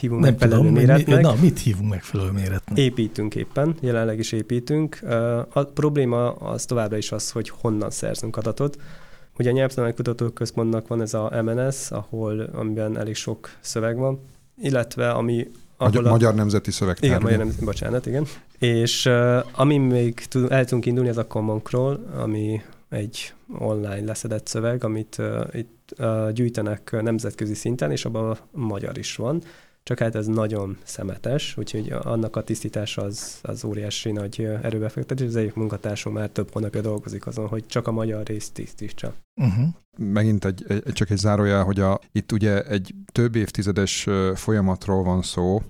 hívunk megfelelő méretnek? Na, mit hívunk megfelelő méretnek? Építünk éppen, jelenleg is építünk. A probléma az továbbra is az, hogy honnan szerzünk adatot. Ugye a Nyelvtudományi Kutatóközpontnak van ez a MNS, amiben elég sok szöveg van, illetve ami... Magyar Nemzeti Szövegtár. Igen, Magyar Nemzeti, bocsánat, igen. És amin még el tudunk indulni, ez a Common Crawl, ami egy online leszedett szöveg, amit itt gyűjtenek nemzetközi szinten, és abban magyar is van. Csak hát ez nagyon szemetes, úgyhogy annak a tisztítása az óriási nagy erőbefektetés. Az egyik munkatársunk már több hónapja dolgozik azon, hogy csak a magyar részt tisztítsa. Uh-huh. Megint csak egy zárójel, hogy itt ugye egy több évtizedes folyamatról van szó,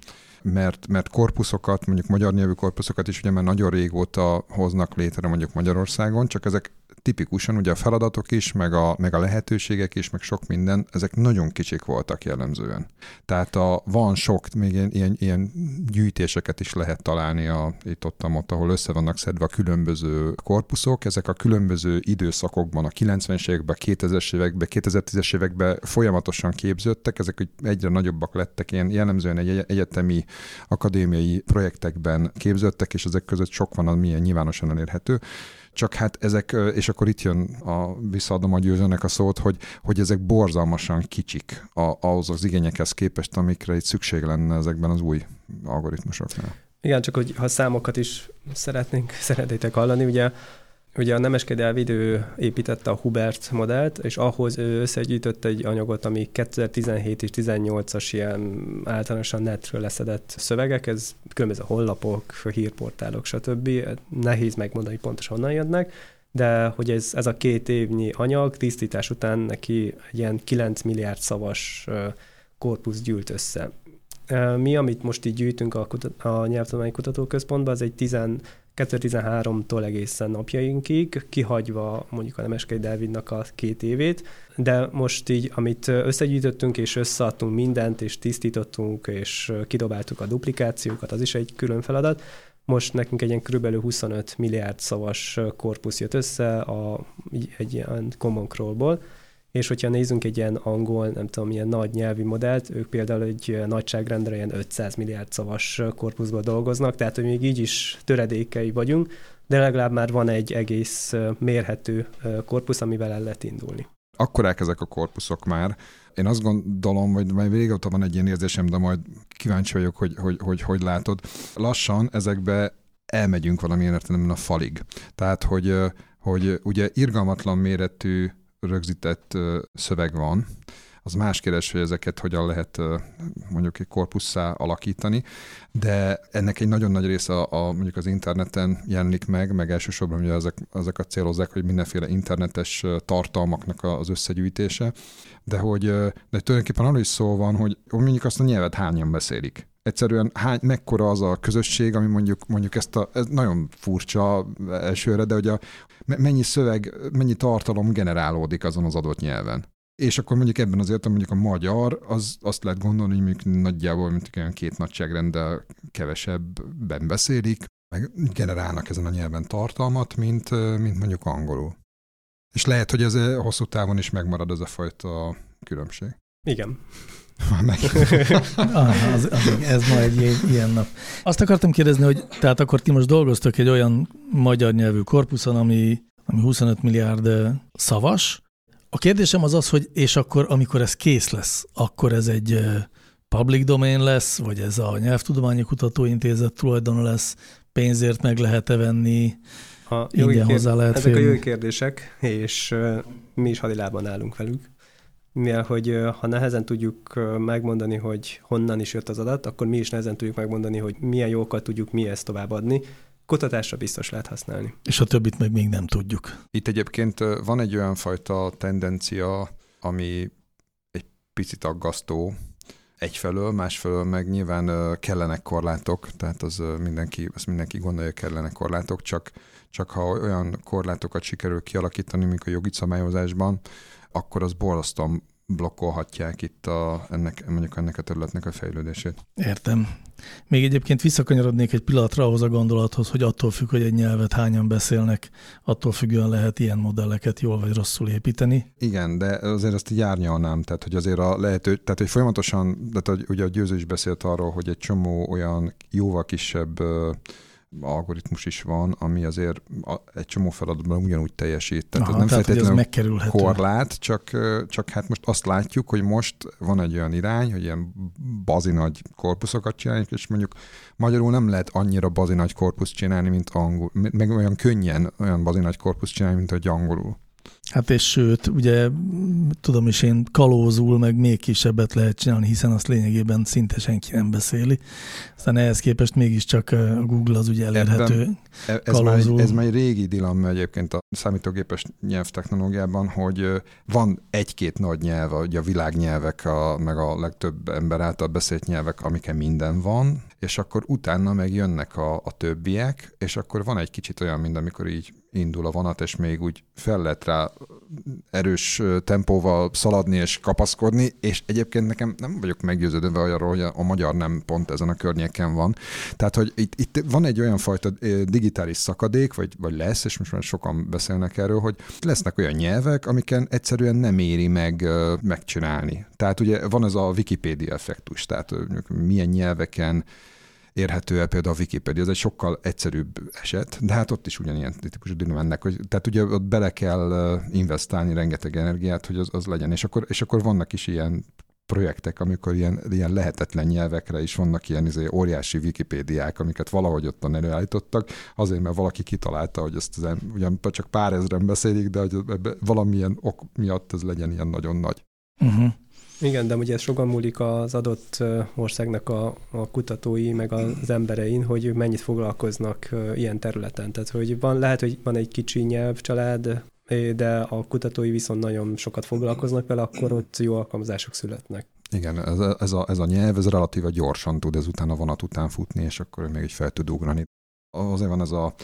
mert korpuszokat, mondjuk magyar nyelvű korpuszokat is ugye már nagyon régóta hoznak létre mondjuk Magyarországon, csak ezek tipikusan ugye a feladatok is, meg a lehetőségek is, meg sok minden, ezek nagyon kicsik voltak jellemzően. Tehát van sok, még ilyen gyűjtéseket is lehet találni itt, ahol össze vannak szedve a különböző korpuszok. Ezek a különböző időszakokban, a 90-es években, 2000-es években, 2010-es években folyamatosan képződtek, ezek egyre nagyobbak lettek, ilyen jellemzően egy egyetemi akadémiai projektekben képződtek, és ezek között sok van, ami nyilvánosan elérhető. Csak hát ezek, és akkor itt jön, visszaadom a Győzőnek a szót, hogy ezek borzalmasan kicsik ahhoz az igényekhez képest, amikre itt szükség lenne ezekben az új algoritmusoknál. Igen, csak hogy ha számokat is szeretnétek hallani, ugye a Nemesked Elvidő építette a Hubert modellt, és ahhoz ő összegyűjtött egy anyagot, ami 2017 és 2018-as ilyen általánosan netről leszedett szövegek, ez különböző honlapok, hírportálok, stb. Nehéz megmondani, pontosan honnan jönnek, de hogy ez a két évnyi anyag tisztítás után neki ilyen 9 milliárd szavas korpusz gyűlt össze. Mi, amit most így gyűjtünk a Nyelvtudományi Kutatóközpontban, az egy 2013-tól egészen napjainkig, kihagyva mondjuk a Nemeskei Dávidnak a 2 évét, de most így, amit összegyűjtöttünk és összeadtunk mindent, és tisztítottunk, és kidobáltuk a duplikációkat, az is egy külön feladat. Most nekünk egy ilyen körülbelül 25 milliárd szavas korpusz jött össze egy ilyen Common Crawlból, és hogyha nézzünk egy ilyen angol, nem tudom, ilyen nagy nyelvi modellt, ők például egy nagyságrendre ilyen 500 milliárd szavas korpuszban dolgoznak, tehát hogy még így is töredékei vagyunk, de legalább már van egy egész mérhető korpusz, amivel el lehet indulni. Akkorák ezek a korpuszok már. Én azt gondolom, hogy majd régóta van egy ilyen érzésem, de majd kíváncsi vagyok, hogy látod. Lassan ezekbe elmegyünk valamilyen értelemben a falig. Tehát, hogy ugye irgalmatlan méretű rögzített szöveg van. Az más kérdés, hogy ezeket hogyan lehet mondjuk egy korpusszá alakítani, de ennek egy nagyon nagy része mondjuk az interneten jelenik meg elsősorban ugye ezeket célozzák, hogy mindenféle internetes tartalmaknak az összegyűjtése, de tulajdonképpen arról is szó van, hogy mondjuk azt a nyelvet hányan beszélik. Egyszerűen mekkora az a közösség, ami mondjuk ez nagyon furcsa elsőre, de hogy mennyi szöveg, mennyi tartalom generálódik azon az adott nyelven. És akkor mondjuk ebben az értelemben mondjuk a magyar, azt lehet gondolni, hogy nagyjából mint olyan 2 nagyságrendel kevesebben beszélik, meg generálnak ezen a nyelven tartalmat, mint mondjuk angolul. És lehet, hogy ez hosszú távon is megmarad ez a fajta különbség. Igen. Ez ma egy ilyen nap. Azt akartam kérdezni, hogy tehát akkor ti most dolgoztok egy olyan magyar nyelvű korpuszon, ami 25 milliárd szavas. A kérdésem az, hogy és akkor, amikor ez kész lesz, akkor ez egy public domain lesz, vagy ez a Nyelvtudományi Kutatóintézet tulajdona lesz, pénzért meg lehet-e venni, ingyen hozzá lehet férni? Ezek a jó kérdések, és mi is hadilában állunk velük. Mivel, hogy ha nehezen tudjuk megmondani, hogy honnan is jött az adat, akkor mi is nehezen tudjuk megmondani, hogy milyen jókkal tudjuk mi ezt továbbadni. Kutatásra biztos lehet használni. És a többit meg még nem tudjuk. Itt egyébként van egy olyan fajta tendencia, ami egy picit aggasztó egyfelől, másfelől meg nyilván kellenek korlátok, tehát azt mindenki gondolja, kellenek korlátok, csak ha olyan korlátokat sikerül kialakítani, mint a jogi szabályozásban, akkor az borzasztóan blokkolhatják itt ennek a területnek a fejlődését. Értem. Még egyébként visszakanyarodnék egy pillanatra ahhoz a gondolathoz, hogy attól függ, hogy egy nyelvet hányan beszélnek, attól függően lehet ilyen modelleket jól vagy rosszul építeni. Igen, de azért ezt így árnyalnám, tehát hogy azért a lehető, tehát hogy folyamatosan, tehát ugye a Győző is beszélt arról, hogy egy csomó olyan jóval kisebb algoritmus is van, ami azért egy csomó feladatban ugyanúgy teljesít. Tehát ez nem feltétlenül korlát, csak hát most azt látjuk, hogy most van egy olyan irány, hogy ilyen bazi nagy korpuszokat csináljuk, és mondjuk magyarul nem lehet annyira bazi nagy korpuszt csinálni, mint angol, meg olyan könnyen olyan bazi nagy korpuszt csinálni, mint hogy angolul. Hát és sőt, ugye tudom is én kalózul, meg még kisebbet lehet csinálni, hiszen azt lényegében szinte senki nem beszéli. Aztán ehhez képest mégiscsak a Google az ugye elérhető kalózul. Ez már egy régi dilemma egyébként a számítógépes nyelvtechnológiában, hogy van egy-két nagy nyelv, ugye a világnyelvek, meg a legtöbb ember által beszélt nyelvek, amiken minden van, és akkor utána meg jönnek a többiek, és akkor van egy kicsit olyan, mint amikor így indul a vonat, és még úgy fel lehet rá erős tempóval szaladni és kapaszkodni, és egyébként nekem nem vagyok meggyőződve arról, hogy a magyar nem pont ezen a környéken van. Tehát, hogy itt van egy olyan fajta digitális szakadék, vagy lesz, és most már sokan beszélnek erről, hogy lesznek olyan nyelvek, amiken egyszerűen nem éri meg megcsinálni. Tehát ugye van ez a Wikipédia effektus, tehát milyen nyelveken érhető el például a Wikipedia, ez egy sokkal egyszerűbb eset, de hát ott is ugyanilyen típusú dinamánnak, tehát ugye ott bele kell investálni rengeteg energiát, hogy az legyen, és akkor vannak is ilyen projektek, amikor ilyen lehetetlen nyelvekre is vannak ilyen óriási Wikipédiák, amiket valahogy ottan előállítottak, azért, mert valaki kitalálta, hogy ezt ugyan csak pár ezren beszélik, de hogy valamilyen ok miatt ez legyen ilyen nagyon nagy. Uh-huh. Igen, de ugye ez sokan múlik az adott országnak a kutatói, meg az emberein, hogy mennyit foglalkoznak ilyen területen. Tehát, hogy lehet, hogy van egy kicsi nyelvcsalád, de a kutatói viszont nagyon sokat foglalkoznak vele, akkor ott jó alkalmazások születnek. Igen, ez a nyelv, ez relatíve gyorsan tud ezután a vonat után futni, és akkor még így fel tud ugrani. Azért van ez a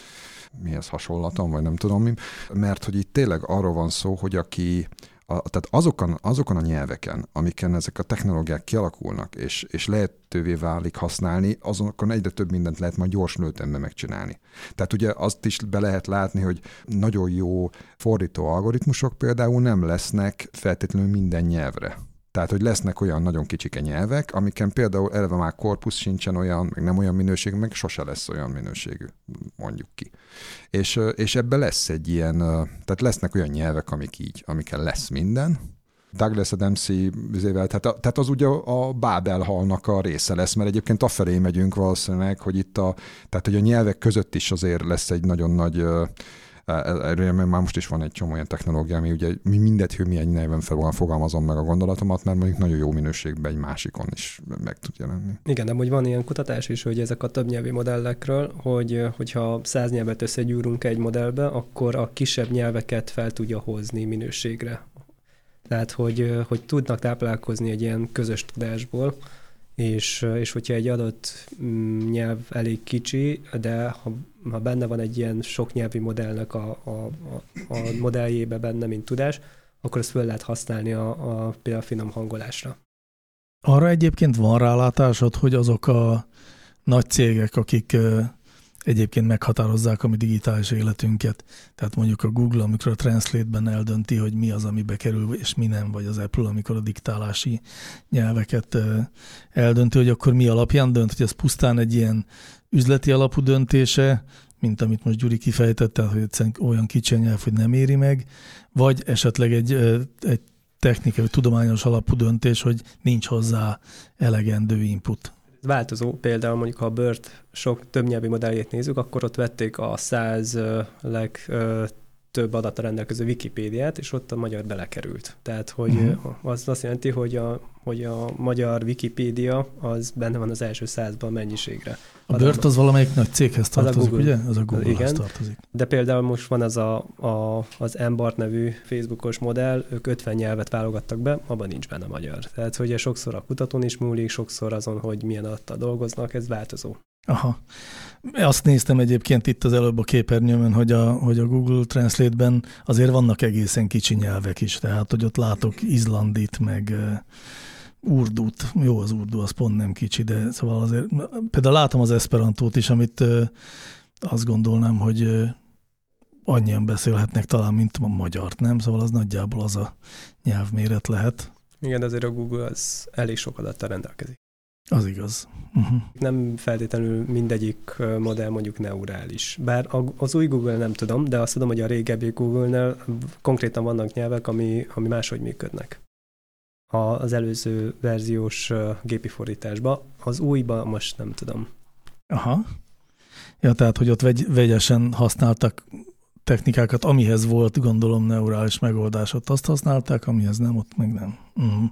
mihez hasonlatom, vagy nem tudom mi, mert hogy itt tényleg arról van szó, hogy tehát azokon a nyelveken, amiken ezek a technológiák kialakulnak, és lehetővé válik használni, azokon egyre több mindent lehet majd gyors ütemben megcsinálni. Tehát ugye azt is be lehet látni, hogy nagyon jó fordító algoritmusok például nem lesznek feltétlenül minden nyelvre. Tehát, hogy lesznek olyan nagyon kicsike nyelvek, amiken például eleve már korpusz sincsen olyan, meg nem olyan minőségű, meg sose lesz olyan minőségű, mondjuk ki. És ebben lesz egy ilyen, tehát lesznek olyan nyelvek, amiken lesz minden. Douglas Adamsy-vel, tehát az ugye a Babel-halnak a része lesz, mert egyébként afelé megyünk valószínűleg, hogy itt tehát hogy a nyelvek között is azért lesz egy nagyon nagy... Erről már most is van egy csomó olyan technológia, ami ugye mindegy, hogy milyen nyelven fogalmazom meg a gondolatomat, mert mondjuk nagyon jó minőségben egy másikon is meg tud jelenni. Igen, de hogy van ilyen kutatás is, hogy ezek a többnyelvi modellekről, hogyha 100 nyelvet összegyűrünk egy modellbe, akkor a kisebb nyelveket fel tudja hozni minőségre. Tehát, hogy tudnak táplálkozni egy ilyen közös tudásból, és hogyha egy adott nyelv elég kicsi, de ha benne van egy ilyen sok nyelvi modellnek a modelljébe benne, mint tudás, akkor ezt föl lehet használni például a finom hangolásra. Arra egyébként van rálátásod, hogy azok a nagy cégek, akik egyébként meghatározzák a mi digitális életünket, tehát mondjuk a Google, amikor a Translate-ben eldönti, hogy mi az, ami bekerül, és mi nem, vagy az Apple, amikor a diktálási nyelveket eldönti, hogy akkor mi alapján dönt, hogy ez pusztán egy ilyen üzleti alapú döntése, mint amit most Gyuri kifejtett, tehát hogy olyan kicsi nyelv, hogy nem éri meg, vagy esetleg egy technikai, tudományos alapú döntés, hogy nincs hozzá elegendő input. Változó, például mondjuk ha a BERT sok többnyelvi modelljét nézzük, akkor ott vették a 100 legtöbb adatra rendelkező Wikipédiát, és ott a magyar belekerült. Tehát, hogy az azt jelenti, hogy a magyar Wikipédia az benne van az első 100-ban mennyiségre. A BERT az valamelyik nagy céghez tartozik, ugye? Az a Google-hez tartozik. De például most van ez az M-Bart nevű Facebookos modell, ők 50 nyelvet válogattak be, abban nincs benne magyar. Tehát, hogy sokszor a kutatón is múlik, sokszor azon, hogy milyen adattal dolgoznak, ez változó. Aha. Azt néztem egyébként itt az előbb a képernyőmön, hogy a Google Translate-ben azért vannak egészen kicsi nyelvek is, tehát, hogy ott látok izlandit, meg urdut. Jó, az urdu az pont nem kicsi, de szóval azért például látom az eszperantót is, amit azt gondolnám, hogy annyian beszélhetnek talán, mint a magyart, nem? Szóval az nagyjából az a nyelvméret lehet. Igen, azért a Google az elég sok adattal rendelkezik. Az igaz. Uh-huh. Nem feltétlenül mindegyik modell mondjuk neurális. Bár az új Google nem tudom, de azt tudom, hogy a régebbi Google-nál konkrétan vannak nyelvek, ami máshogy működnek. Az előző verziós gépi fordításba, az újba most nem tudom. Aha. Ja, tehát, hogy ott vegyesen használtak technikákat, amihez volt, gondolom, neurális megoldásot, azt használták, amihez nem, ott meg nem. Uh-huh.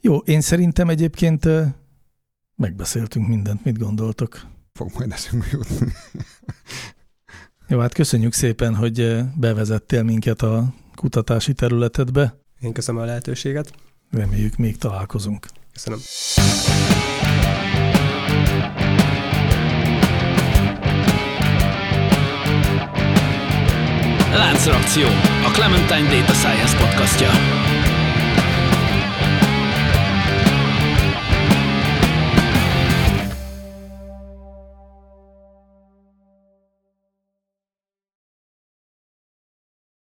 Jó, én szerintem egyébként megbeszéltünk mindent, mit gondoltok? Fog majd eszünkbe jutni. Jó, hát köszönjük szépen, hogy bevezettél minket a kutatási területedbe. Én köszönöm a lehetőséget. Reméljük, még találkozunk. Köszönöm. Láncreakció, a Clementine Data Science podcastja.